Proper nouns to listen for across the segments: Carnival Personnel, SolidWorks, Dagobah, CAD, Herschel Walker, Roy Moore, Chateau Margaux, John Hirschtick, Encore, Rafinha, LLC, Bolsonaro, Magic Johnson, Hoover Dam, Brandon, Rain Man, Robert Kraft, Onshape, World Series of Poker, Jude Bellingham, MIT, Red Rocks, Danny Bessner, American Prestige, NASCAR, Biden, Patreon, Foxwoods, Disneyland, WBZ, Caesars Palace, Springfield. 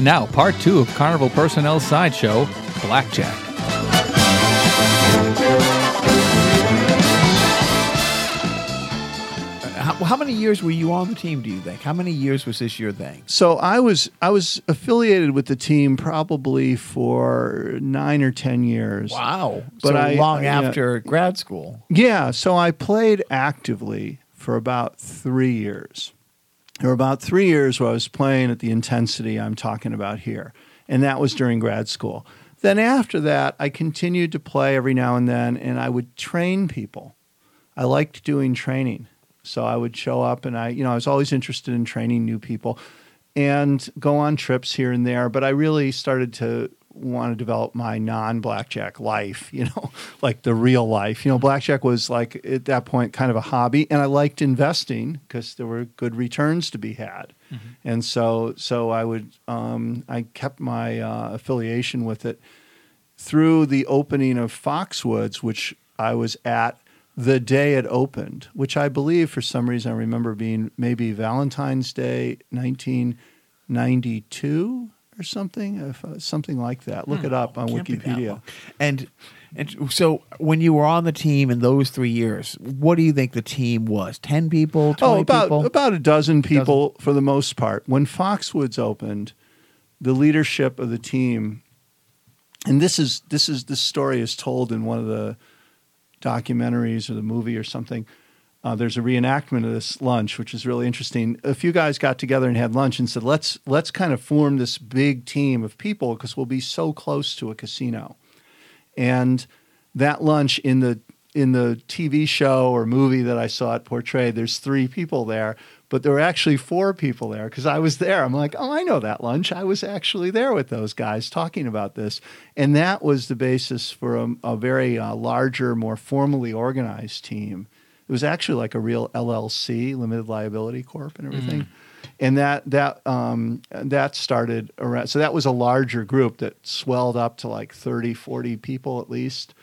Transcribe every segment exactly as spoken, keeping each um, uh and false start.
And now, part two of Carnival Personnel's sideshow, Blackjack. How, how many years were you on the team, do you think? How many years was this your thing? So I was I was affiliated with the team probably for nine or ten years. Wow. But so I, long I, after yeah, grad school. Yeah, so I played actively for about three years. There were about three years where I was playing at the intensity I'm talking about here, and that was during grad school. Then after that, I continued to play every now and then, and I would train people. I liked doing training, so I would show up, and I, you know, I was always interested in training new people, and go on trips here and there. But I really started to want to develop my non-blackjack life, you know, like the real life. You know, blackjack was like at that point kind of a hobby, and I liked investing because there were good returns to be had. Mm-hmm. And so so I would um, I kept my uh, affiliation with it through the opening of Foxwoods, which I was at the day it opened, which I believe for some reason I remember being maybe Valentine's Day nineteen ninety-two. Or something, if, uh, something like that. Look hmm. it up on Can't Wikipedia. And and so when you were on the team in those three years, what do you think the team was? Ten people, twenty oh, about, people? About a dozen people dozen. For the most part. When Foxwoods opened, the leadership of the team, and this is this is this story is told in one of the documentaries or the movie or something. Uh, there's a reenactment of this lunch, which is really interesting. A few guys got together and had lunch and said, let's let's kind of form this big team of people because we'll be so close to a casino. And that lunch in the in the T V show or movie that I saw it portrayed, there's three people there, but there were actually four people there because I was there. I'm like, oh, I know that lunch. I was actually there with those guys talking about this. And that was the basis for a, a very uh, larger, more formally organized team. It was actually like a real L L C, limited liability corp, and everything, mm. and that that um, that started around. So that was a larger group that swelled up to like thirty, forty people at least.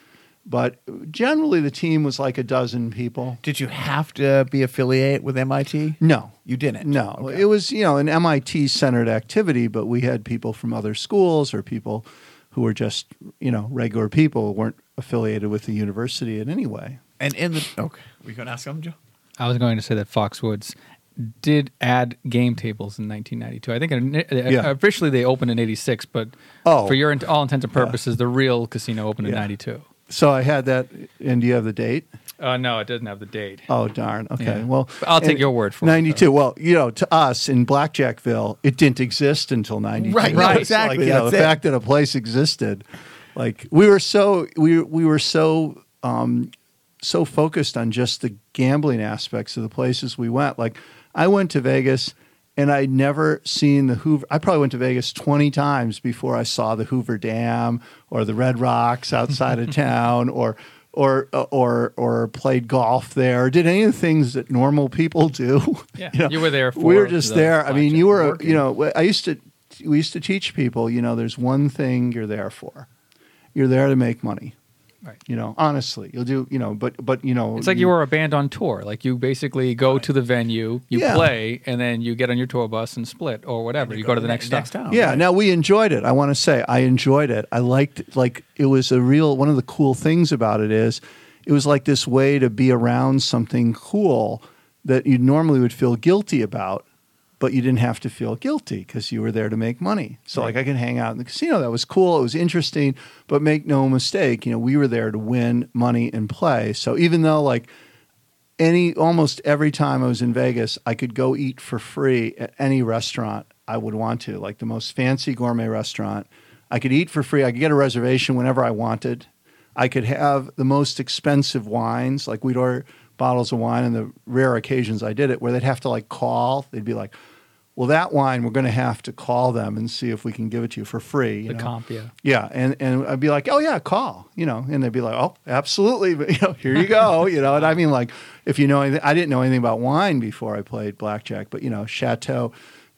But generally, the team was like a dozen people. Did you have to be affiliated with M I T? No, you didn't. No, okay. It was, you know, an M I T centered activity, but we had people from other schools or people who were just, you know, regular people, weren't affiliated with the university in any way. And in the okay, were you going to ask something, Joe? I was going to say that Foxwoods did add game tables in nineteen ninety-two. I think it, yeah. officially they opened in eighty-six, but oh. for your all intents and purposes, yeah. the real casino opened yeah. in ninety-two. So I had that, and do you have the date? Uh, no, it doesn't have the date. Oh, darn. Okay, yeah. well. But I'll take your word for it. ninety-two, well, you know, to us in Blackjackville, it didn't exist until ninety-two. Right, right, right. Exactly. Like, you know, the fact that a place existed, like, we were so, we, we were so, um, so focused on just the gambling aspects of the places we went. Like, I went to Vegas and I'd never seen the Hoover. I probably went to Vegas twenty times before I saw the Hoover Dam or the Red Rocks outside of town or, or, or, or played golf there or did any of the things that normal people do. Yeah. You know, you were there. For we were just there. I mean, you were, working. You know, I used to, we used to teach people, you know, there's one thing you're there for. You're there to make money. Right. You know, honestly, you'll do, you know, but, but you know. It's like you, you were a band on tour. Like, you basically go right. to the venue, you yeah. play, and then you get on your tour bus and split or whatever. You, you go, go to the next, next town. Yeah, right. Now we enjoyed it. I want to say I enjoyed it. I liked it. Like, it was a real, one of the cool things about it is it was like this way to be around something cool that you normally would feel guilty about, but you didn't have to feel guilty because you were there to make money. So right. like I could hang out in the casino. That was cool. It was interesting, but make no mistake, you know, we were there to win money and play. So even though like any, almost every time I was in Vegas, I could go eat for free at any restaurant I would want to, like the most fancy gourmet restaurant. I could eat for free. I could get a reservation whenever I wanted. I could have the most expensive wines. Like, we'd order bottles of wine, and the rare occasions I did it where they'd have to like call, they'd be like, well, that wine, we're going to have to call them and see if we can give it to you for free. You the know? comp, yeah. Yeah. And, and I'd be like, oh yeah, call, you know, and they'd be like, oh, absolutely. But, you know, here you go. You know, and I mean, like, if you know anything, I didn't know anything about wine before I played blackjack, but you know, Chateau,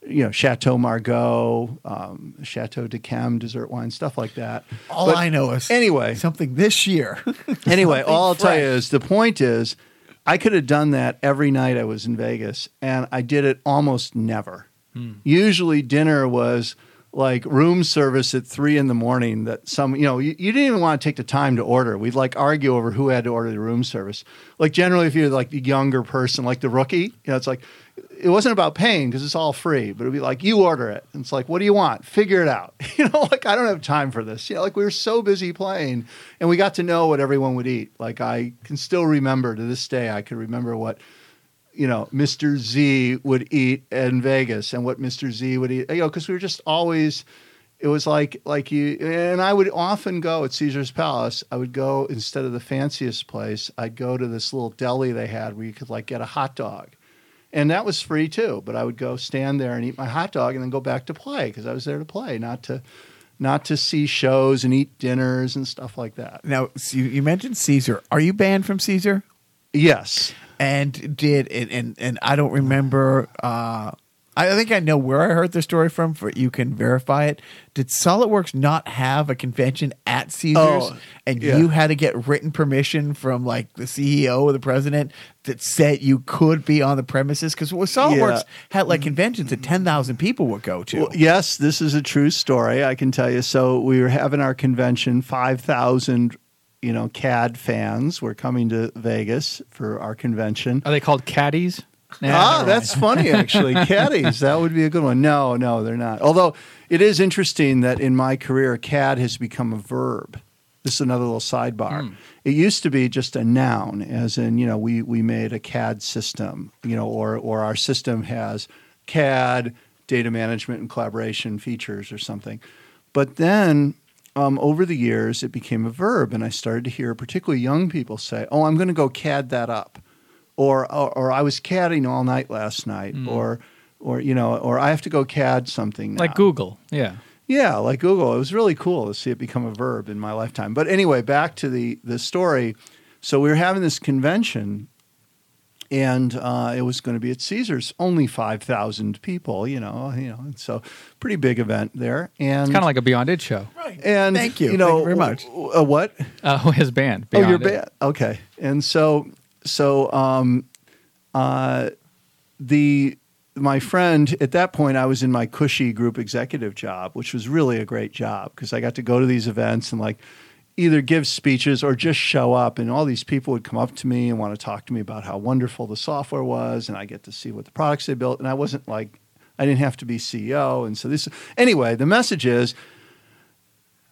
you know, Chateau Margaux, um, Chateau de Cam, dessert wine, stuff like that. All but I know is anyway, something this year. Anyway, all I'll fresh. tell you is the point is, I could have done that every night I was in Vegas, and I did it almost never. Mm. Usually dinner was, like room service at three in the morning that some, you know, you, you didn't even want to take the time to order. We'd like argue over who had to order the room service. Like generally if you're like the younger person, like the rookie, you know, it's like, it wasn't about paying because it's all free, but it'd be like, you order it. And it's like, what do you want? Figure it out. You know, like I don't have time for this. Yeah. You know, like we were so busy playing and we got to know what everyone would eat. Like I can still remember to this day, I could remember what, you know, Mister Z would eat in Vegas and what Mister Z would eat, you know, because we were just always, it was like, like you, and I would often go at Caesars Palace. I would go instead of the fanciest place, I'd go to this little deli they had where you could like get a hot dog. And that was free too, but I would go stand there and eat my hot dog and then go back to play because I was there to play, not to, not to see shows and eat dinners and stuff like that. Now, so you mentioned Caesar. Are you banned from Caesar? Yes. And did and, and and I don't remember. Uh, I think I know where I heard the story from. For you can verify it. Did SolidWorks not have a convention at Caesars, oh, and yeah. you had to get written permission from like the C E O or the president that said you could be on the premises? Because SolidWorks yeah. had like conventions that ten thousand people would go to. Well, yes, this is a true story. I can tell you. So we were having our convention, five thousand. You know, C A D fans were coming to Vegas for our convention. Are they called caddies? No, ah, that's funny, actually. Caddies, that would be a good one. No, no, they're not. Although it is interesting that in my career, C A D has become a verb. This is another little sidebar. Mm. It used to be just a noun, as in, you know, we we made a C A D system, you know, or or our system has C A D, data management and collaboration features or something. But then... Um, over the years, it became a verb, and I started to hear particularly young people say, oh, I'm going to go C A D that up, or, or or I was CADing all night last night, mm. or or you know, or I have to go C A D something now. Like Google, yeah. Yeah, like Google. It was really cool to see it become a verb in my lifetime. But anyway, back to the, the story. So we were having this convention, and uh, it was going to be at Caesars, only five thousand people, you know, you know, and so pretty big event there. And it's kind of like a Beyond It show. Right. And, Thank you. You know, Thank you very much. A, a what? Uh, his band. Beyond oh, your band. Okay. And so, so um, uh, the my friend, at that point, I was in my cushy group executive job, which was really a great job because I got to go to these events and like, either give speeches or just show up. And all these people would come up to me and want to talk to me about how wonderful the software was. And I get to see what the products they built. And I wasn't like, I didn't have to be C E O. And so this, anyway, the message is.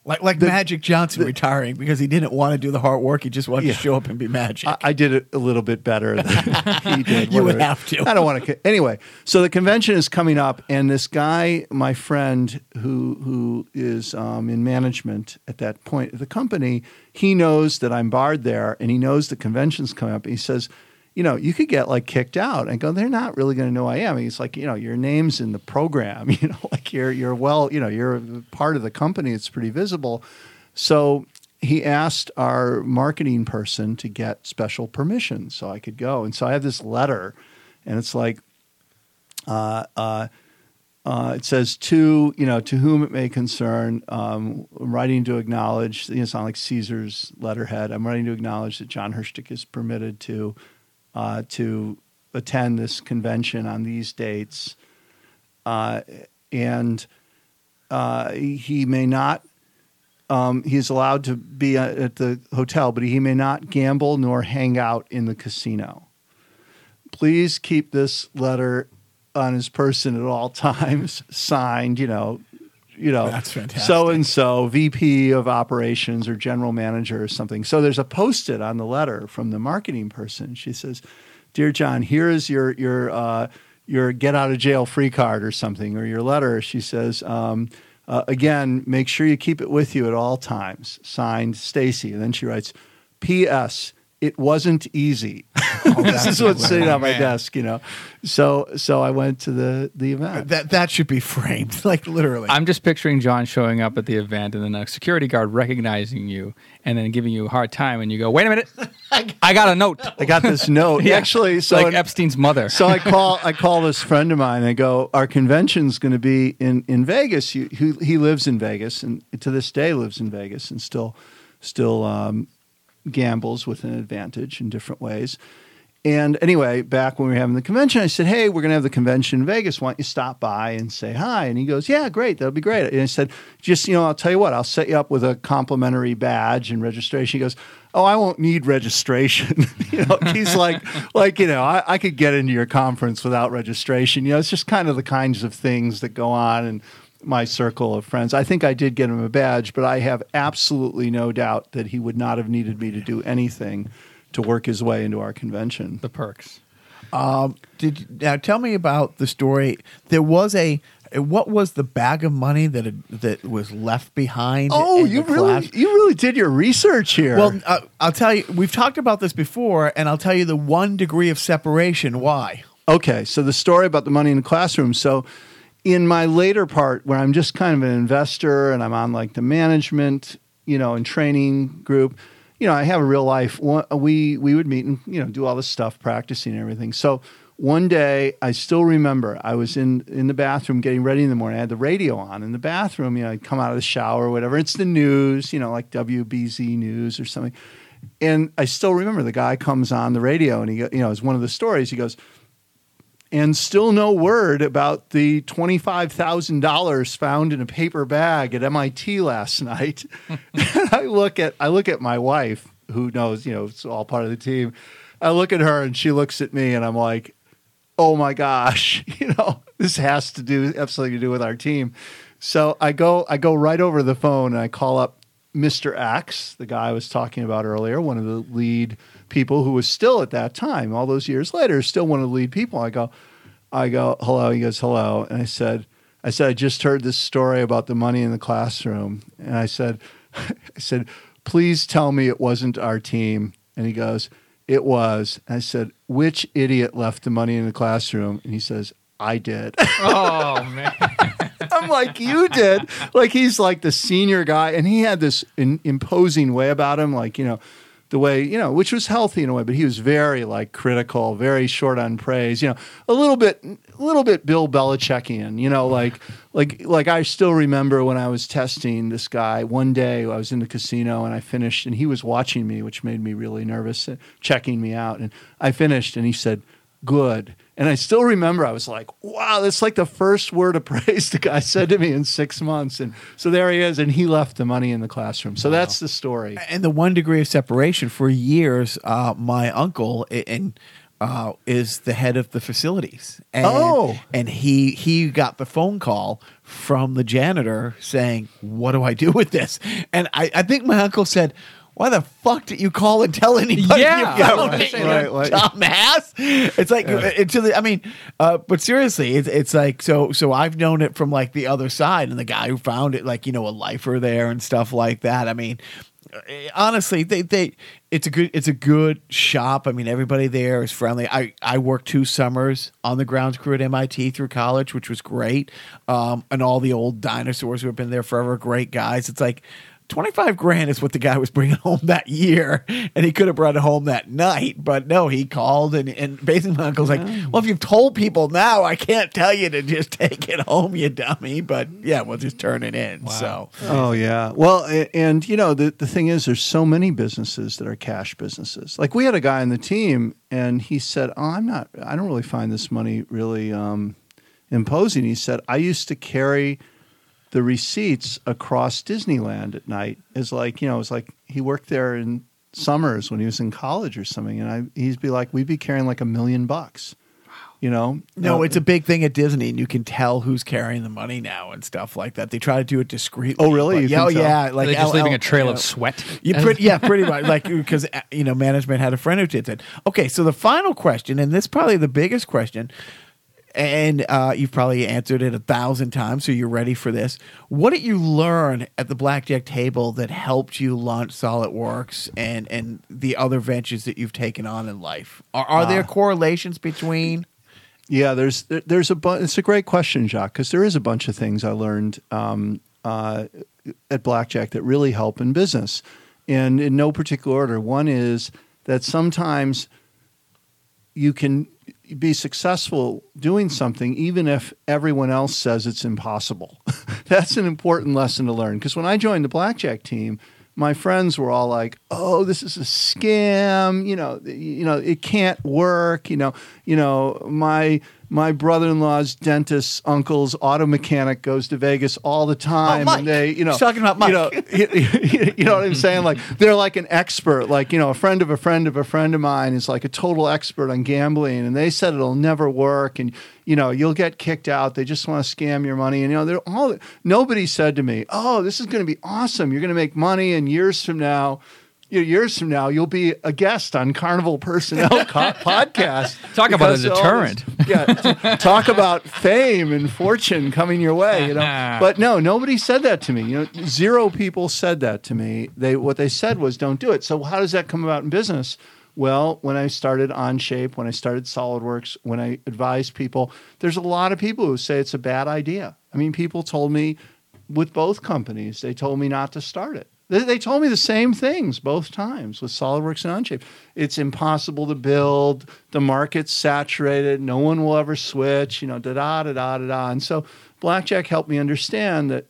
Like like the, Magic Johnson the, retiring because he didn't want to do the hard work. He just wanted yeah. to show up and be Magic. I, I did it a little bit better than he did. You would have to. I don't want to. Anyway, so the convention is coming up, and this guy, my friend, who who is um, in management at that point at the company, he knows that I'm barred there, and he knows the convention's coming up. And he says, you know, you could get like kicked out. And go, they're not really going to know I am. And he's like, you know, your name's in the program. You know, like you're you're well, you know, you're part of the company. It's pretty visible. So he asked our marketing person to get special permission so I could go. And so I have this letter, and it's like, uh, uh, uh, it says to you know to whom it may concern. Um, I'm writing to acknowledge. You know, it's on like Caesar's letterhead. I'm writing to acknowledge that John Hirschtick is permitted to. Uh, to attend this convention on these dates. Uh, and uh, he may not, um, he's allowed to be at the hotel, but he may not gamble nor hang out in the casino. Please keep this letter on his person at all times, signed, you know, you know, that's fantastic. So-and-so, V P of operations or general manager or something. So there's a post-it on the letter from the marketing person. She says, dear John, here is your your uh, your get-out-of-jail-free card or something, or your letter. She says, um, uh, again, make sure you keep it with you at all times. Signed, Stacy. And then she writes, P S It wasn't easy. Oh, this is what's hilarious. Sitting on my Man. desk, you know. So, so I went to the, the event. That that should be framed, like literally. I'm just picturing John showing up at the event, and then a security guard recognizing you, and then giving you a hard time, and you go, "Wait a minute, I got a note. I got this note." yeah. Actually, so like an, Epstein's mother. So I call I call this friend of mine. And I go, "Our convention's going to be in in Vegas. He, he, he lives in Vegas, and to this day lives in Vegas, and still, still." Um, gambles with an advantage in different ways. And anyway, back when we were having the convention, I said, hey, we're going to have the convention in Vegas. Why don't you stop by and say hi? And he goes, yeah, great. That'll be great. And I said, just, you know, I'll tell you what, I'll set you up with a complimentary badge and registration. He goes, oh, I won't need registration. You know, he's like, like, you know, I, I could get into your conference without registration. You know, it's just kind of the kinds of things that go on in my circle of friends. I think I did get him a badge, but I have absolutely no doubt that he would not have needed me to do anything to work his way into our convention. The perks. Uh, did now tell me about the story. There was a what was the bag of money that had, that was left behind? Oh, you really you really did your research here. Well, uh, I'll tell you. We've talked about this before, and I'll tell you the one degree of separation. Why? Okay, so the story about the money in the classroom. So, in my later part, where I'm just kind of an investor, and I'm on like the management, you know, and training group. You know, I have a real life. We we would meet and, you know, do all this stuff, practicing and everything. So one day, I still remember, I was in, in the bathroom getting ready in the morning. I had the radio on in the bathroom. You know, I'd come out of the shower or whatever. It's the news, you know, like W B Z news or something. And I still remember the guy comes on the radio and he, you know, it's one of the stories. He goes, and still no word about the twenty-five thousand dollars found in a paper bag at M I T last night. And I look at I look at my wife, who knows, you know, it's all part of the team. I look at her and she looks at me and I'm like, oh my gosh, you know, this has to do absolutely to do with our team. So I go I go right over the phone and I call up Mister X, the guy I was talking about earlier, one of the lead people who was still at that time, all those years later, still one of the lead people. I go, I go, hello. He goes, hello. And I said, I said, I just heard this story about the money in the classroom. And I said, I said, please tell me it wasn't our team. And he goes, it was. And I said, which idiot left the money in the classroom? And he says, I did. Oh, man. I'm like, you did? Like, he's like the senior guy. And he had this in- imposing way about him, like, you know, the way, you know, which was healthy in a way, but he was very, like, critical, very short on praise, you know, a little bit, a little bit Bill Belichickian, you know, like, like, like I still remember when I was testing this guy one day, I was in the casino and I finished and he was watching me, which made me really nervous, checking me out. And I finished and he said, good. And I still remember I was like, wow, that's like the first word of praise the guy said to me in six months. And so there he is. And he left the money in the classroom. So wow. That's the story. And the one degree of separation for years, uh, my uncle and uh, is the head of the facilities. And, oh. And he, he got the phone call from the janitor saying, what do I do with this? And I, I think my uncle said, why the fuck did you call and tell anybody? Yeah, you found it, right, right. Dumbass. It's like yeah. until the, I mean, uh, but seriously, it's it's like so. So I've known it from like the other side, and the guy who found it, like you know, a lifer there and stuff like that. I mean, honestly, they they it's a good it's a good shop. I mean, everybody there is friendly. I I worked two summers on the grounds crew at M I T through college, which was great. Um, and all the old dinosaurs who have been there forever, great guys. It's like. twenty-five grand is what the guy was bringing home that year, and he could have brought it home that night. But no, he called, and, and basically my uncle's like, well, if you've told people now, I can't tell you to just take it home, you dummy. But yeah, we'll just turn it in. Wow. So, oh, yeah. Well, and, and you know, the, the thing is, there's so many businesses that are cash businesses. Like we had a guy on the team, and he said, oh, I'm not, I don't really find this money really um, imposing. He said, I used to carry the receipts across Disneyland at night is like, you know, it's like he worked there in summers when he was in college or something. And I, he'd be like, we'd be carrying like a million bucks, you know? No, uh, it's a big thing at Disney and you can tell who's carrying the money now and stuff like that. They try to do it discreetly. Oh, really? But, yeah, oh, so? yeah. Like Are they just L- leaving L- a trail L- of sweat. You pretty, yeah, pretty much. Like, because, you know, management had a friend who did that. Okay. So the final question, and this is probably the biggest question, and uh, you've probably answered it a thousand times, so you're ready for this. What did you learn at the blackjack table that helped you launch SolidWorks and, and the other ventures that you've taken on in life? Are, are there uh, correlations between? Yeah, there's there, there's a bunch. It's a great question, Jacques, because there is a bunch of things I learned um, uh, at blackjack that really help in business, and in no particular order. One is that sometimes you can be successful doing something, even if everyone else says it's impossible. That's an important lesson to learn. Because when I joined the blackjack team, my friends were all like, "Oh, this is a scam. You know, you know, it can't work. You know, you know, my my brother-in-law's dentist's uncle's auto mechanic goes to Vegas all the time, oh, Mike. and they, you know, He's talking about Mike. you know, you, you know what I'm saying? Like they're like an expert. Like you know, a friend of a friend of a friend of mine is like a total expert on gambling, and they said it'll never work, and you know, you'll get kicked out. They just want to scam your money, and you know, they're all. Nobody said to me, "Oh, this is going to be awesome. You're going to make money, and years from now." Years from now, you'll be a guest on Carnival Personnel co- podcast. Talk about a deterrent. This, yeah, t- talk about fame and fortune coming your way. You know, but no, nobody said that to me. You know, zero people said that to me. They what they said was, "Don't do it." So how does that come about in business? Well, when I started Onshape, when I started SolidWorks, when I advised people, there's a lot of people who say it's a bad idea. I mean, people told me with both companies, they told me not to start it. They told me the same things both times with SolidWorks and Onshape. It's impossible to build. The market's saturated. No one will ever switch, you know, da-da, da-da, da-da. And so Blackjack helped me understand that,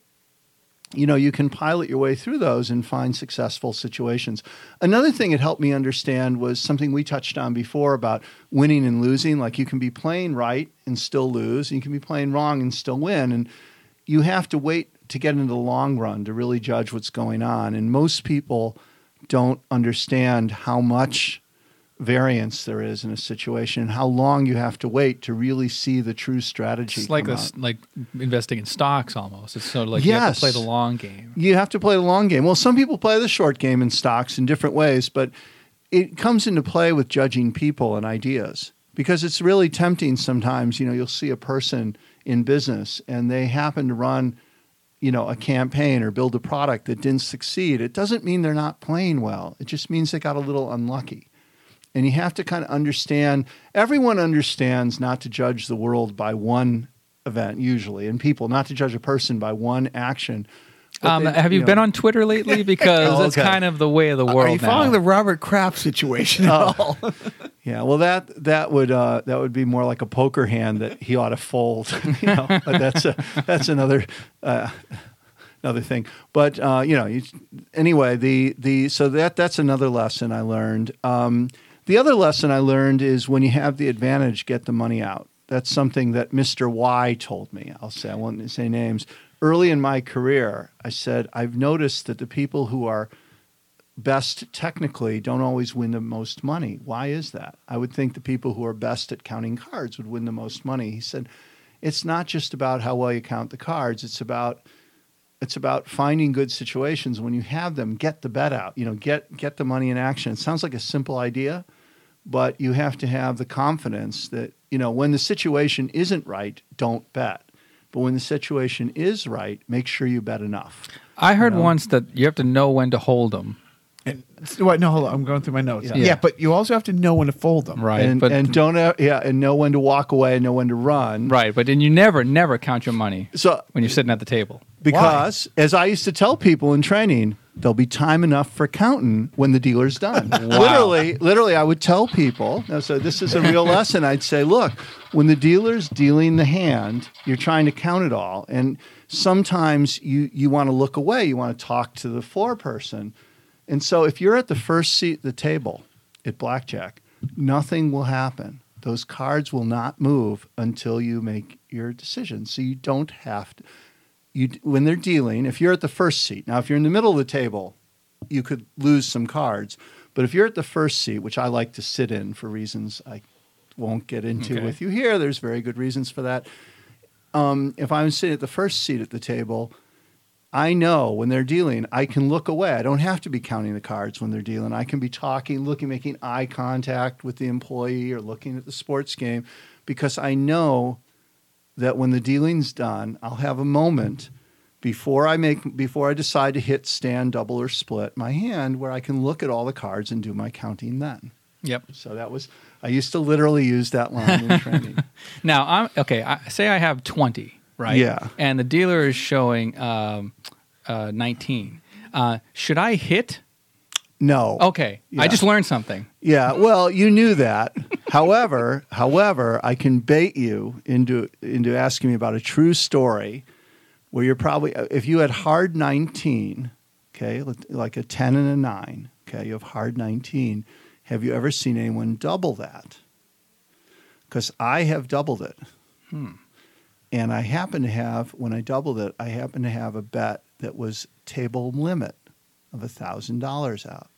you know, you can pilot your way through those and find successful situations. Another thing it helped me understand was something we touched on before about winning and losing. Like you can be playing right and still lose, and you can be playing wrong and still win. And you have to wait to get into the long run, to really judge what's going on. And most people don't understand how much variance there is in a situation and how long you have to wait to really see the true strategy. It's like this, like investing in stocks almost. It's sort of like yes. you have to play the long game. You have to play the long game. Well, some people play the short game in stocks in different ways, but it comes into play with judging people and ideas because it's really tempting sometimes. You know, you'll see a person in business and they happen to run you know, a campaign or build a product that didn't succeed. It doesn't mean they're not playing well. It just means they got a little unlucky. And you have to kind of understand, everyone understands not to judge the world by one event usually, and people not to judge a person by one action. Um, they, have you, you know, been on Twitter lately? Because oh, okay. That's kind of the way of the world now. Are you following now? The Robert Kraft situation at uh, all? Yeah, well, that that would uh, that would be more like a poker hand that he ought to fold. You know, but that's a, that's another uh, another thing. But uh, you know, you, anyway, the the so that that's another lesson I learned. Um, the other lesson I learned is when you have the advantage, get the money out. That's something that Mister Y told me. I'll say I won't say names. Early in my career, I said, I've noticed that the people who are best technically don't always win the most money. Why is that? I would think the people who are best at counting cards would win the most money. He said, it's not just about how well you count the cards. It's about it's about finding good situations. When you have them, get the bet out. You know, get get the money in action. It sounds like a simple idea, but you have to have the confidence that, you know, when the situation isn't right, don't bet. But when the situation is right, make sure you bet enough. I heard you know? once that you have to know when to hold them. And, wait, no, hold on. I'm going through my notes. Yeah. yeah, but you also have to know when to fold them, right? And, but, and don't, have, yeah, and know when to walk away and know when to run, right? But then you never, never count your money. So, when you're sitting at the table, because why? As I used to tell people in training, there'll be time enough for counting when the dealer's done. Wow. Literally, literally, I would tell people. So this is a real lesson. I'd say, look, when the dealer's dealing the hand, you're trying to count it all, and sometimes you you want to look away, you want to talk to the floor person. And so if you're at the first seat at the table at Blackjack, nothing will happen. Those cards will not move until you make your decision. So you don't have to you, – when they're dealing, if you're at the first seat – now if you're in the middle of the table, you could lose some cards. But if you're at the first seat, which I like to sit in for reasons I won't get into okay. with you here, there's very good reasons for that. Um, if I'm sitting at the first seat at the table – I know when they're dealing, I can look away. I don't have to be counting the cards when they're dealing. I can be talking, looking, making eye contact with the employee or looking at the sports game because I know that when the dealing's done, I'll have a moment before I make before I decide to hit, stand, double, or split my hand where I can look at all the cards and do my counting then. Yep. So that was I used to literally use that line in training. Now, I'm, okay, I, say I have twenty. Right. Yeah. And the dealer is showing um, uh, nineteen. Uh, should I hit? No. Okay. Yeah. I just learned something. Yeah. Well, you knew that. however, however, I can bait you into into asking me about a true story where you're probably if you had hard nineteen, okay, like a ten and a nine, okay, you have hard nineteen. Have you ever seen anyone double that? Because I have doubled it. Hmm. And I happen to have, when I doubled it, I happen to have a bet that was table limit of one thousand dollars out.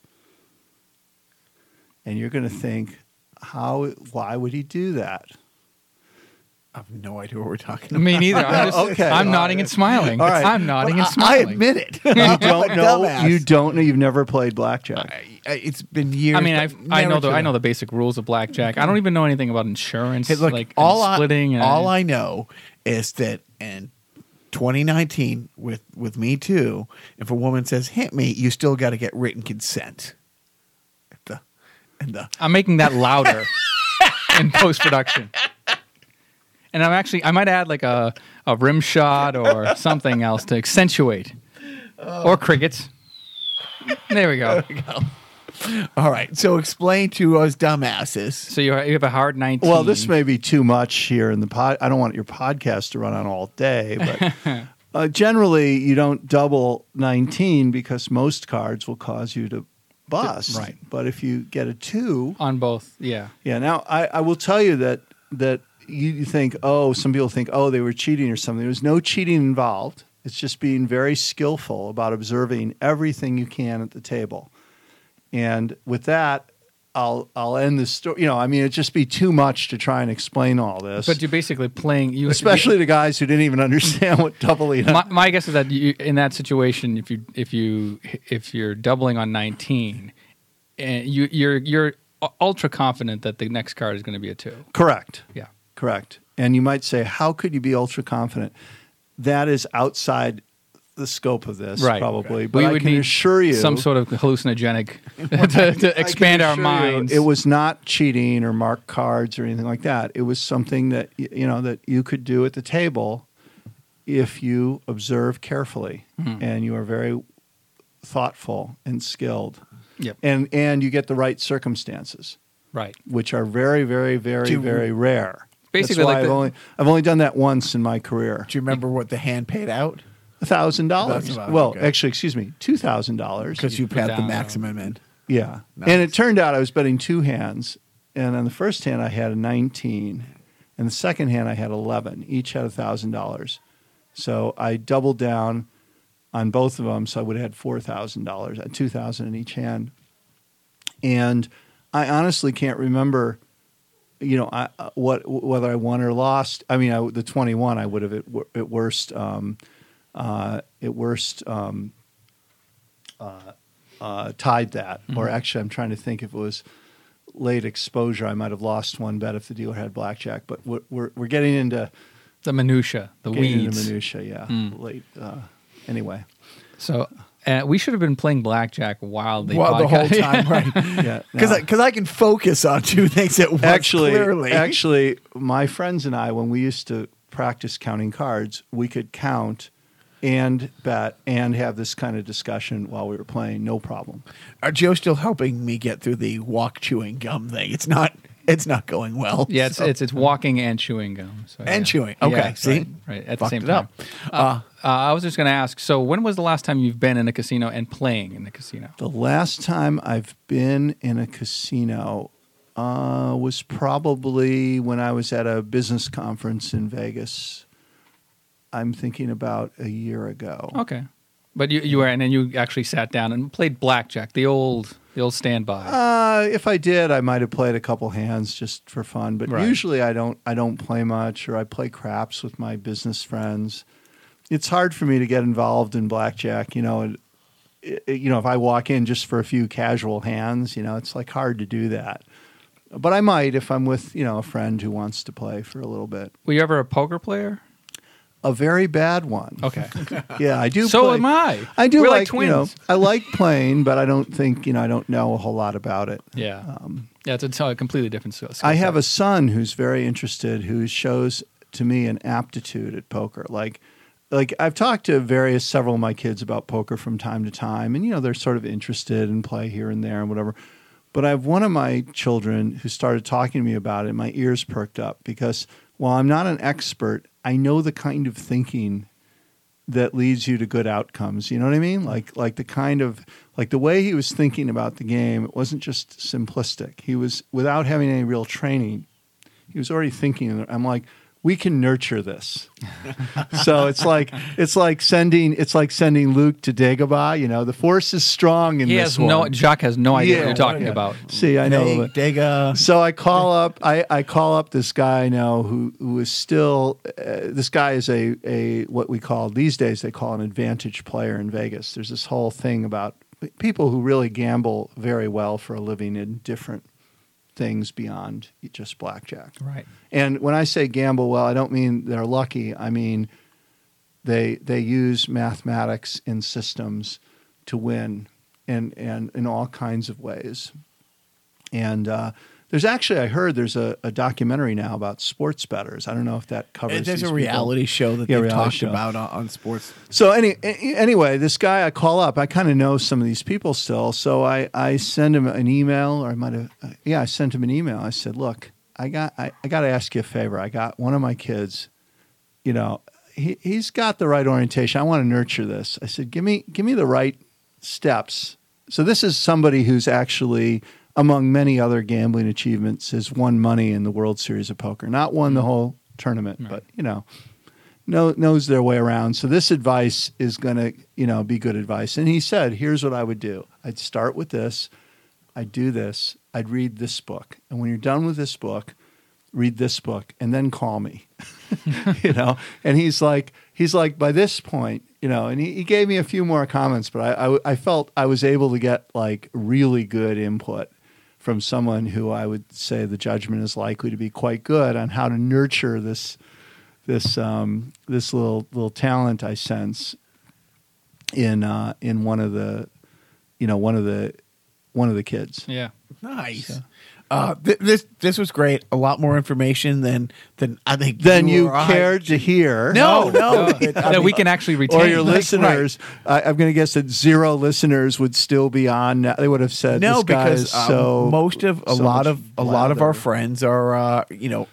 And you're going to think, how? Why would he do that? I have no idea what we're talking about. Me neither. I'm, just, okay. I'm All nodding right. and smiling. All right. I'm nodding well, and smiling. I admit it. You don't know. You don't know. You've never played blackjack. I, I, it's been years. I mean, I've, I know the I know the basic rules of blackjack. I don't even know anything about insurance, hey, look, like all and splitting. I, and all I know is that in twenty nineteen, with with Me Too, if a woman says hit me, you still got to get written consent. At the, and the I'm making that louder in post production. And I'm actually, I might add like a, a rim shot or something else to accentuate. Oh. Or crickets. There we go. There we go. All right. So explain to us dumbasses. So you have a hard nineteen. Well, this may be too much here in the pod. I don't want your podcast to run on all day, but uh, generally you don't double nineteen because most cards will cause you to bust. Right. But if you get a two. On both, yeah. Yeah. Now, I, I will tell you that that. You think, oh, some people think, oh, they were cheating or something. There's no cheating involved. It's just being very skillful about observing everything you can at the table. And with that, I'll I'll end this story. You know, I mean, it'd just be too much to try and explain all this. But you're basically playing, you especially you, the guys who didn't even understand what doubling. My, my guess is that you, in that situation, if you if you if you're doubling on nineteen, and you you're you're ultra confident that the next card is going to be a two. Correct. Yeah. Correct. And you might say, how could you be ultra confident? That is outside the scope of this, right, probably. Right. But we I would can need assure you some sort of hallucinogenic to, to expand our minds. You, it was not cheating or marked cards or anything like that. It was something that you know that you could do at the table if you observe carefully mm. and you are very thoughtful and skilled. Yep. And and you get the right circumstances. Right. Which are very, very, very, you, very rare. Basically, like I've the, only I've only done that once in my career. Do you remember what the hand paid out? A thousand dollars. Well, okay. actually, excuse me, two thousand dollars. Because you, you pat the maximum in. Yeah, nice. And it turned out I was betting two hands, and on the first hand I had a nineteen, and the second hand I had eleven. Each had a thousand dollars, so I doubled down on both of them. So I would have had four thousand dollars, two thousand in each hand, and I honestly can't remember. You know, I, what whether I won or lost. I mean, I, the twenty-one I would have at, at worst, um, uh, at worst um, uh, uh, tied that. Mm-hmm. Or actually, I'm trying to think if it was late exposure, I might have lost one bet if the dealer had blackjack. But we're we're, we're getting into the minutia, the weeds, into minutia. Yeah, mm. late. Uh, anyway, so. Uh, we should have been playing blackjack while they well, the whole time, right? Yeah, because no. because I, I can focus on two things at once. Actually, clearly. actually, my friends and I, when we used to practice counting cards, we could count and bet and have this kind of discussion while we were playing, no problem. Are Joe still helping me get through the walk chewing gum thing? It's not. It's not going well. Yeah, it's so. it's, it's walking and chewing gum. So, and yeah. chewing. Okay, yeah, see? Right, right. At Fucked the same time. Uh, uh, uh, I was just going to ask, so when was the last time you've been in a casino and playing in the casino? The last time I've been in a casino uh, was probably when I was at a business conference in Vegas. I'm thinking about a year ago. Okay. But you, you were, and then you actually sat down and played blackjack, the old... You'll stand by. Uh, if I did, I might have played a couple hands just for fun. But right. usually, I don't. I don't play much, or I play craps with my business friends. It's hard for me to get involved in blackjack. You know, it, it, you know, if I walk in just for a few casual hands, you know, it's like hard to do that. But I might if I'm with you know a friend who wants to play for a little bit. Were you ever a poker player? A very bad one. Okay. Yeah, I do. So play. am I. I do We're like, like twins. You know, I like playing, but I don't think you know. I don't know a whole lot about it. Yeah. Um, yeah, it's a completely different skill set. I have a son who's very interested, who shows to me an aptitude at poker. Like, like I've talked to various several of my kids about poker from time to time, and you know they're sort of interested and play here and there and whatever. But I have one of my children who started talking to me about it. And my ears perked up because while I'm not an expert, I know the kind of thinking that leads you to good outcomes. You know what I mean? Like, like the kind of, like the way he was thinking about the game, it wasn't just simplistic. He was, without having any real training, he was already thinking, I'm like, we can nurture this. So it's like, it's like sending, it's like sending Luke to Dagobah. You know, the force is strong in he this has one. No, Jacques has no idea yeah, what you're talking yeah. about. See, I know. Dagobah. So I call up, I, I call up this guy I know who, who is still, uh, this guy is a, a, what we call these days, they call an advantage player in Vegas. There's this whole thing about people who really gamble very well for a living in different things beyond just blackjack. Right. And when I say gamble well, I don't mean they're lucky. I mean they they use mathematics and systems to win and and in all kinds of ways. And uh, there's actually, I heard there's a, a documentary now about sports bettors. I don't know if that covers. There's these a reality people. show that yeah, they talked show. about on, on sports. So any, anyway, this guy I call up, I kind of know some of these people still. So I, I send him an email, or I might have, uh, yeah, I sent him an email. I said, look, I got, I, I got to ask you a favor. I got one of my kids, you know, he he's got the right orientation. I want to nurture this. I said, give me give me the right steps. So this is somebody who's actually, among many other gambling achievements, has won money in the World Series of Poker. Not won the whole tournament, right. but, you know, know, knows their way around. So this advice is going to, you know, be good advice. And he said, here's what I would do. I'd start with this. I'd do this. I'd read this book. And when you're done with this book, read this book and then call me, you know? And he's like, he's like, by this point, you know, and he, he gave me a few more comments, but I, I, I felt I was able to get like really good input from someone who I would say the judgment is likely to be quite good on how to nurture this, this, um, this little little talent I sense in uh, in one of the, you know, one of the, one of the kids. Yeah, nice. So. Uh, th- this this was great. A lot more information than than I think than you, you cared I... to hear. No, no, no. That I mean, we can actually retain. Or your listeners. Right. I, I'm going to guess that zero listeners would still be on. They would have said no this guy because is so, um, most of a so lot of a lot of our friends are uh, you know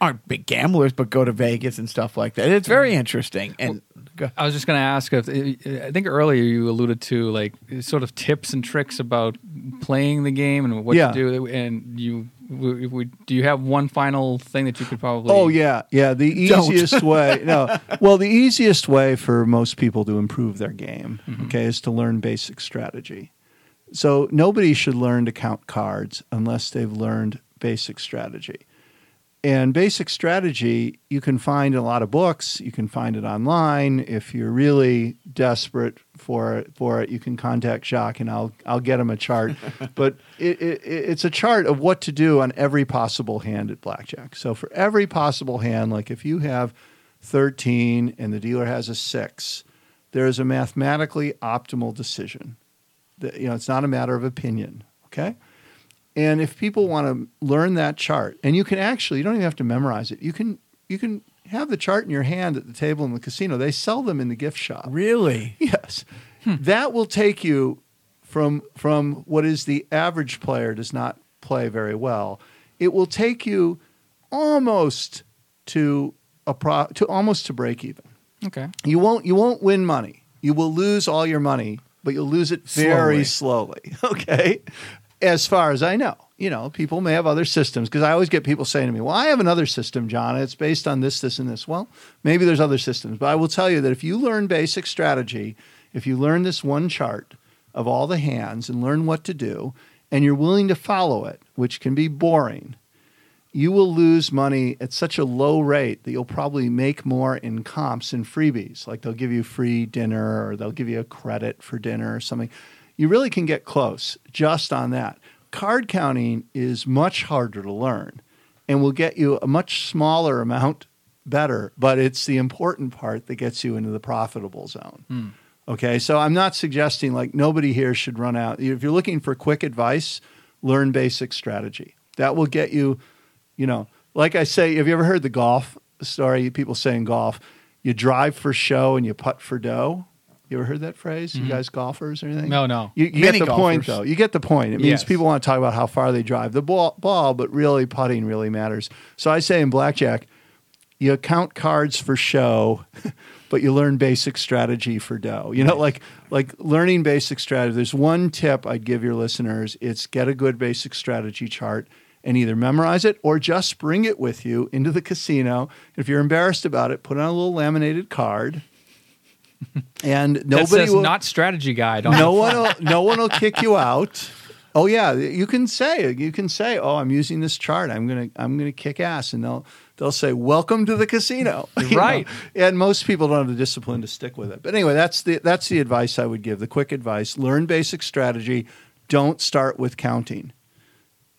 aren't big gamblers but go to Vegas and stuff like that. It's very interesting. And well, I was just going to ask if I think earlier you alluded to like sort of tips and tricks about playing the game and what yeah. to do, and you we, we, do you have one final thing that you could probably? Oh yeah, yeah. The easiest way, no. Well, the easiest way for most people to improve their game, mm-hmm. okay, is to learn basic strategy. So nobody should learn to count cards unless they've learned basic strategy. And basic strategy, you can find in a lot of books. You can find it online. If you're really desperate for it, for it you can contact Jacques, and I'll I'll get him a chart. But it, it, it's a chart of what to do on every possible hand at blackjack. So for every possible hand, like if you have thirteen and the dealer has a six, there is a mathematically optimal decision. That, you know, it's not a matter of opinion. Okay. And if people want to learn that chart, and you can actually, you don't even have to memorize it. You can you can have the chart in your hand at the table in the casino. They sell them in the gift shop. Really? Yes. Hmm. That will take you from from what is the average player does not play very well. It will take you almost to a pro, to almost to break even. Okay. You won't you won't win money. You will lose all your money, but you'll lose it very slowly. slowly okay. As far as I know, you know, people may have other systems because I always get people saying to me, well, I have another system, John. It's based on this, this, and this. Well, maybe there's other systems. But I will tell you that if you learn basic strategy, if you learn this one chart of all the hands and learn what to do, and you're willing to follow it, which can be boring, you will lose money at such a low rate that you'll probably make more in comps and freebies. Like they'll give you free dinner or they'll give you a credit for dinner or something. You really can get close just on that. Card counting is much harder to learn and will get you a much smaller amount better, but it's the important part that gets you into the profitable zone. Mm. Okay, so I'm not suggesting like nobody here should run out. If you're looking for quick advice, learn basic strategy. That will get you, you know, like I say, have you ever heard the golf story? People say in golf, you drive for show and you putt for dough. You ever heard that phrase? Mm-hmm. You guys golfers or anything? No, no. You, you get the golfers. point, though. You get the point. It means yes. people want to talk about how far they drive the ball, ball, but really putting really matters. So I say in blackjack, you count cards for show, but you learn basic strategy for dough. You know, like like learning basic strategy. There's one tip I'd give your listeners. It's get a good basic strategy chart and either memorize it or just bring it with you into the casino. If you're embarrassed about it, put on a little laminated card. And nobody that says will, not strategy guide. On no one will, no one will kick you out. Oh yeah, you can say you can say, "Oh, I'm using this chart. I'm gonna I'm gonna kick ass," and they'll they'll say, "Welcome to the casino." Right. Know? And most people don't have the discipline to stick with it. But anyway, that's the that's the advice I would give. The quick advice: learn basic strategy. Don't start with counting.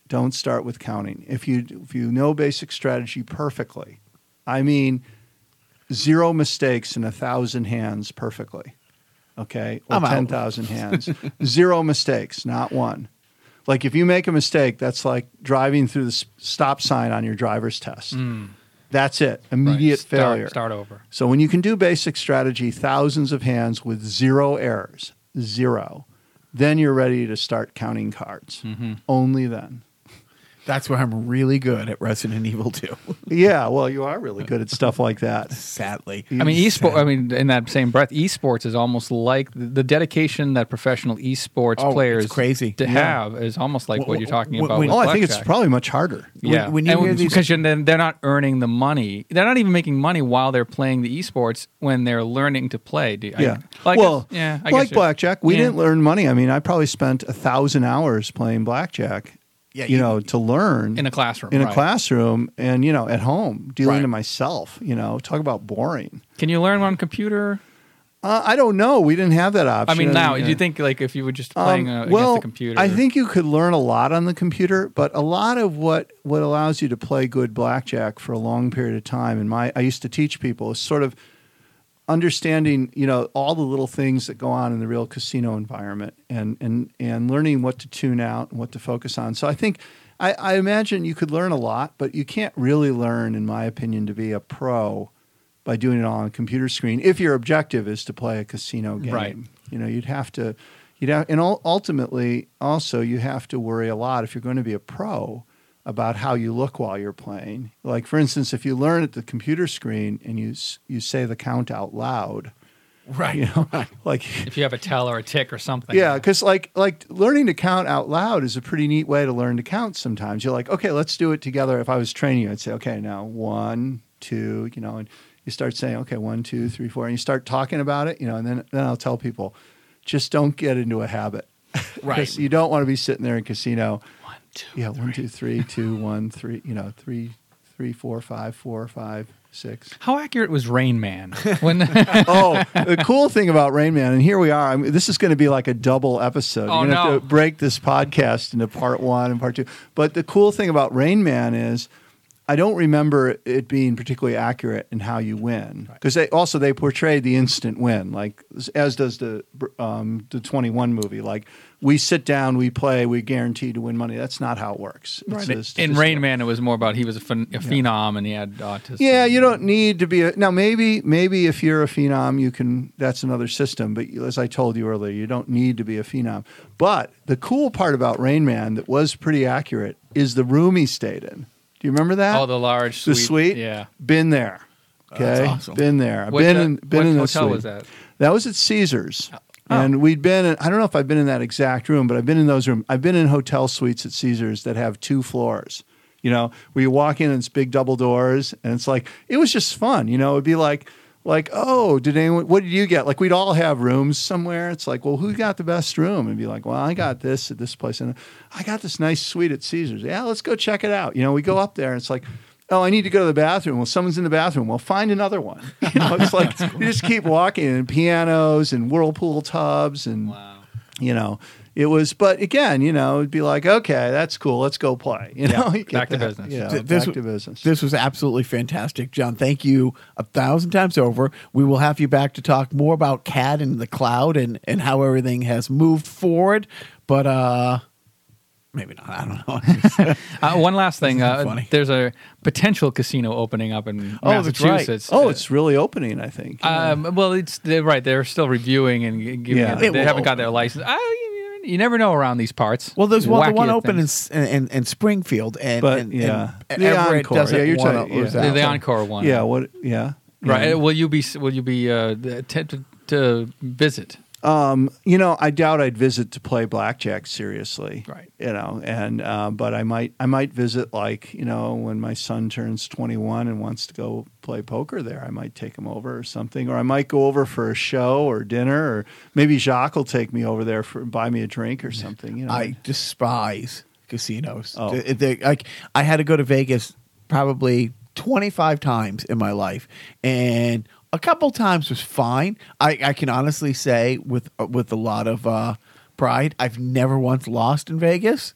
Don't start with counting. If you if you know basic strategy perfectly, I mean, zero mistakes in a thousand hands perfectly, okay, or ten thousand hands, zero mistakes, not one. Like if you make a mistake, that's like driving through the stop sign on your driver's test. Mm. That's it. Immediate right. start, failure. Start over. So when you can do basic strategy, thousands of hands with zero errors, zero, then you're ready to start counting cards. Mm-hmm. Only then. That's where I'm really good at Resident Evil two. Yeah, well, you are really good at stuff like that. Sadly. I mean, esports, I mean, in that same breath, esports is almost like the, the dedication that professional esports oh, players crazy. to yeah. have is almost like well, what you're talking well, about. When, with oh, I think it's probably much harder. Yeah. When, when you hear these, because then they're not earning the money. They're not even making money while they're playing the esports when they're learning to play. Do you, yeah. I, like well, a, yeah, I like guess blackjack, we yeah. didn't learn money. I mean, I probably spent a thousand hours playing blackjack. Yeah, you, you know, to learn in a classroom, in right. a classroom, and you know, at home, dealing right. to myself. You know, talk about boring. Can you learn on a computer? Uh, I don't know. We didn't have that option. I mean, now, yeah. do you think like if you were just playing um, uh, against well, the computer? I think you could learn a lot on the computer, but a lot of what what allows you to play good blackjack for a long period of time. And my, I used to teach people is sort of understanding, you know, all the little things that go on in the real casino environment, and and and learning what to tune out and what to focus on. So I think, I, I imagine you could learn a lot, but you can't really learn, in my opinion, to be a pro by doing it all on a computer screen. If your objective is to play a casino game, right. you know, you'd have to, you'd have, and ultimately also you have to worry a lot if you're going to be a pro about how you look while you're playing. Like, for instance, if you learn at the computer screen and you you say the count out loud, right? You know, right. like if you have a tell or a tick or something. Yeah, because like like learning to count out loud is a pretty neat way to learn to count. Sometimes you're like, okay, let's do it together. If I was training you, I'd say, okay, now one, two, you know, and you start saying, okay, one, two, three, four, and you start talking about it, you know, and then then I'll tell people, just don't get into a habit, right? Because you don't want to be sitting there in casino. Two, yeah, three. one, two, three, two, one, three, you know, three, three, four, five, four, five, six. How accurate was Rain Man? When oh, the cool thing about Rain Man, and here we are, I mean, this is going to be like a double episode. Oh, You're going to no. have to break this podcast into part one and part two. But the cool thing about Rain Man is I don't remember it being particularly accurate in how you win. Because right. they, also they portrayed the instant win, like as does the um, the twenty-one movie, like we sit down, we play, we guarantee to win money. That's not how it works. It's right. In Rain Man, it was more about he was a, phen- a phenom yeah. and he had autism. Yeah, you don't need to be a – now maybe maybe if you're a phenom, you can – that's another system. But as I told you earlier, you don't need to be a phenom. But the cool part about Rain Man that was pretty accurate is the room he stayed in. Do you remember that? Oh, the large suite. The suite? Yeah. Been there. Okay. Oh, that's awesome. Been there. I've been in, been in the suite. What hotel was that? That was at Caesars. Oh. And we'd been in, I don't know if I've been in that exact room, but I've been in those rooms. I've been in hotel suites at Caesars that have two floors, you know, where you walk in and it's big double doors. And it's like, it was just fun. You know, it'd be like, like, oh, did anyone, what did you get? Like, we'd all have rooms somewhere. It's like, well, who got the best room? And be like, well, I got this at this place. And I got this nice suite at Caesars. Yeah, let's go check it out. You know, we go up there and it's like, oh, I need to go to the bathroom. Well, someone's in the bathroom. Well, find another one. You know, it's like cool. You just keep walking, and pianos and whirlpool tubs and, wow. you know, it was, but again, you know, it'd be like, okay, that's cool. Let's go play. You know, yeah, you back to that, business. You know, this, back was, to business. This was absolutely fantastic, John. Thank you a thousand times over. We will have you back to talk more about C A D and the cloud and, and how everything has moved forward. But, uh, maybe not. I don't know. uh, one last thing. Uh, there's a potential casino opening up in oh, Massachusetts. Right. Oh, uh, it's really opening, I think. Um, well, it's they're right. They're still reviewing and giving. Yeah. It, they haven't open. got their license. I, you never know around these parts. Well, there's one, the one open in, in in Springfield, and but, and, yeah. and the Everett Encore. doesn't yeah, you're want to yeah. lose out. The, the Encore one. Yeah. What? Yeah. Right. Yeah. Will you be? Will you be uh, tempted to visit? Um, you know, I doubt I'd visit to play blackjack seriously. Right. You know, and uh, but I might I might visit, like, you know, when my son turns twenty-one and wants to go play poker there, I might take him over or something, or I might go over for a show or dinner, or maybe Jacques will take me over there for buy me a drink or something. You know, I despise casinos. Oh. They, they, like, I had to go to Vegas probably twenty-five times in my life, and a couple times was fine. I, I can honestly say with with a lot of uh, pride, I've never once lost in Vegas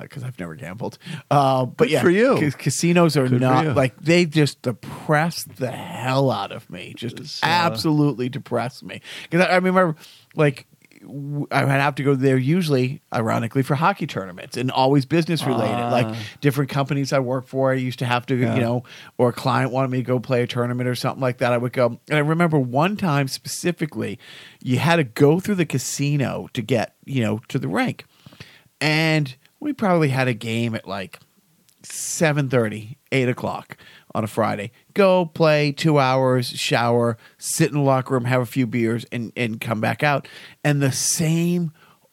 because uh, I've never gambled. Uh, but Good yeah, for you, ca- casinos are Good not like they just depress the hell out of me. Just was, absolutely uh... depress me because I, I remember like. I would have to go there usually, ironically, for hockey tournaments and always business related. Uh, like different companies I work for, I used to have to, yeah. you know, or a client wanted me to go play a tournament or something like that. I would go. And I remember one time specifically, you had to go through the casino to get, you know, to the rink. And we probably had a game at like seven thirty, eight o'clock on a Friday. Go play two hours, shower, sit in the locker room, have a few beers, and, and come back out. And the same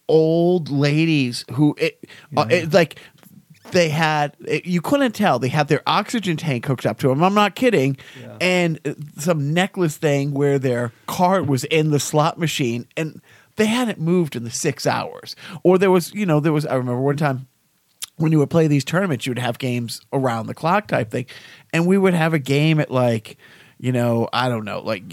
old ladies who, it, yeah. uh, it like, they had, it, you couldn't tell. They had their oxygen tank hooked up to them. I'm not kidding. Yeah. And some necklace thing where their card was in the slot machine, and they hadn't moved in the six hours. Or there was, you know, there was, I remember one time, when you would play these tournaments, you would have games around the clock type thing. And we would have a game at like, you know, I don't know, like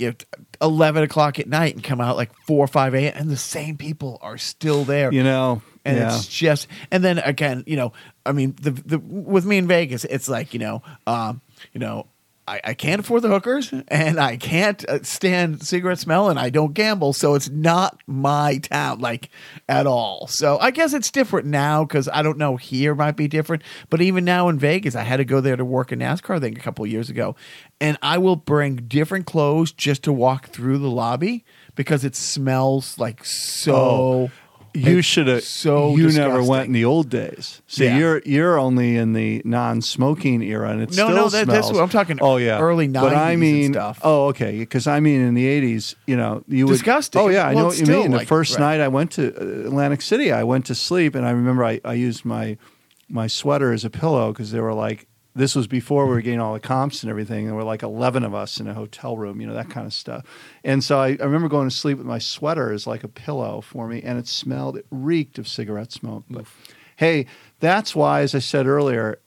eleven o'clock at night and come out like four or five a.m. And the same people are still there. You know. And yeah. it's just – and then again, you know, I mean, the, the with me in Vegas, it's like, you know, um, you know, I, I can't afford the hookers and I can't stand cigarette smell and I don't gamble. So it's not my town, like, at all. So I guess it's different now because I don't know, here might be different. But even now in Vegas, I had to go there to work a NASCAR thing a couple of years ago. And I will bring different clothes just to walk through the lobby because it smells like so oh. – You should have. So you disgusting. Never went in the old days. See, yeah. you're you're only in the non-smoking era, and it no, still no, that, smells. That's what I'm talking. Oh yeah, early nineties but I mean, and stuff. Oh, okay, because I mean, in the eighties, you know, you disgusting. would. Disgusting. Oh yeah, I well, know what you mean. Like, the first right. night I went to Atlantic City, I went to sleep, and I remember I, I used my my sweater as a pillow because they were like. This was before we were getting all the comps and everything. There were like eleven of us in a hotel room, you know, that kind of stuff. And so I, I remember going to sleep with my sweater as like a pillow for me, and it smelled, it reeked of cigarette smoke. But hey, that's why, as I said earlier,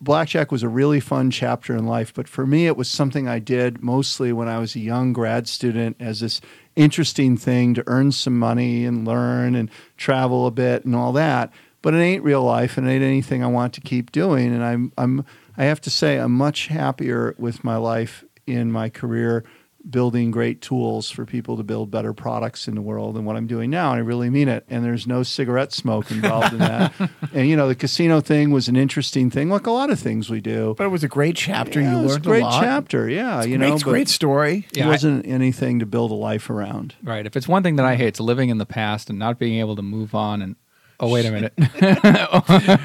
blackjack was a really fun chapter in life. But for me, it was something I did mostly when I was a young grad student as this interesting thing to earn some money and learn and travel a bit and all that. But it ain't real life, and it ain't anything I want to keep doing. And I'm, I'm, I have to say, I'm much happier with my life in my career, building great tools for people to build better products in the world than what I'm doing now. And I really mean it. And there's no cigarette smoke involved in that. And you know, the casino thing was an interesting thing, like a lot of things we do. But it was a great chapter. Yeah, you learned it was a great a lot. chapter. Yeah, it's you know, it's a great story. It yeah, wasn't I, anything to build a life around. Right. If it's one thing that I hate, it's living in the past and not being able to move on and. Oh, wait a minute.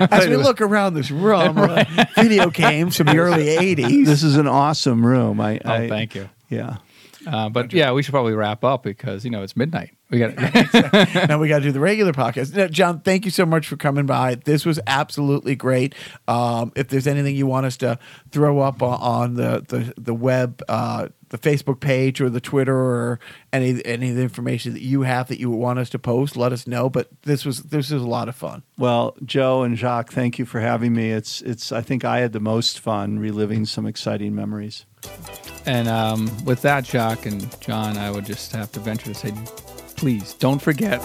As we look around this room, right. uh, video games from the early eighties. This is an awesome room. I, oh, I, thank you. Yeah. Uh, but yeah, we should probably wrap up because, you know, it's midnight. We got Now we got to do the regular podcast. Now, John, thank you so much for coming by. This was absolutely great. Um, if there's anything you want us to throw up on, on the, the, the web, uh, the Facebook page or the Twitter or any any of the information that you have that you would want us to post, let us know. But this was this was a lot of fun. Well, Joe and Jacques, thank you for having me. It's it's I think I had the most fun reliving some exciting memories. And um, with that, Jacques and John, I would just have to venture to say, please don't forget.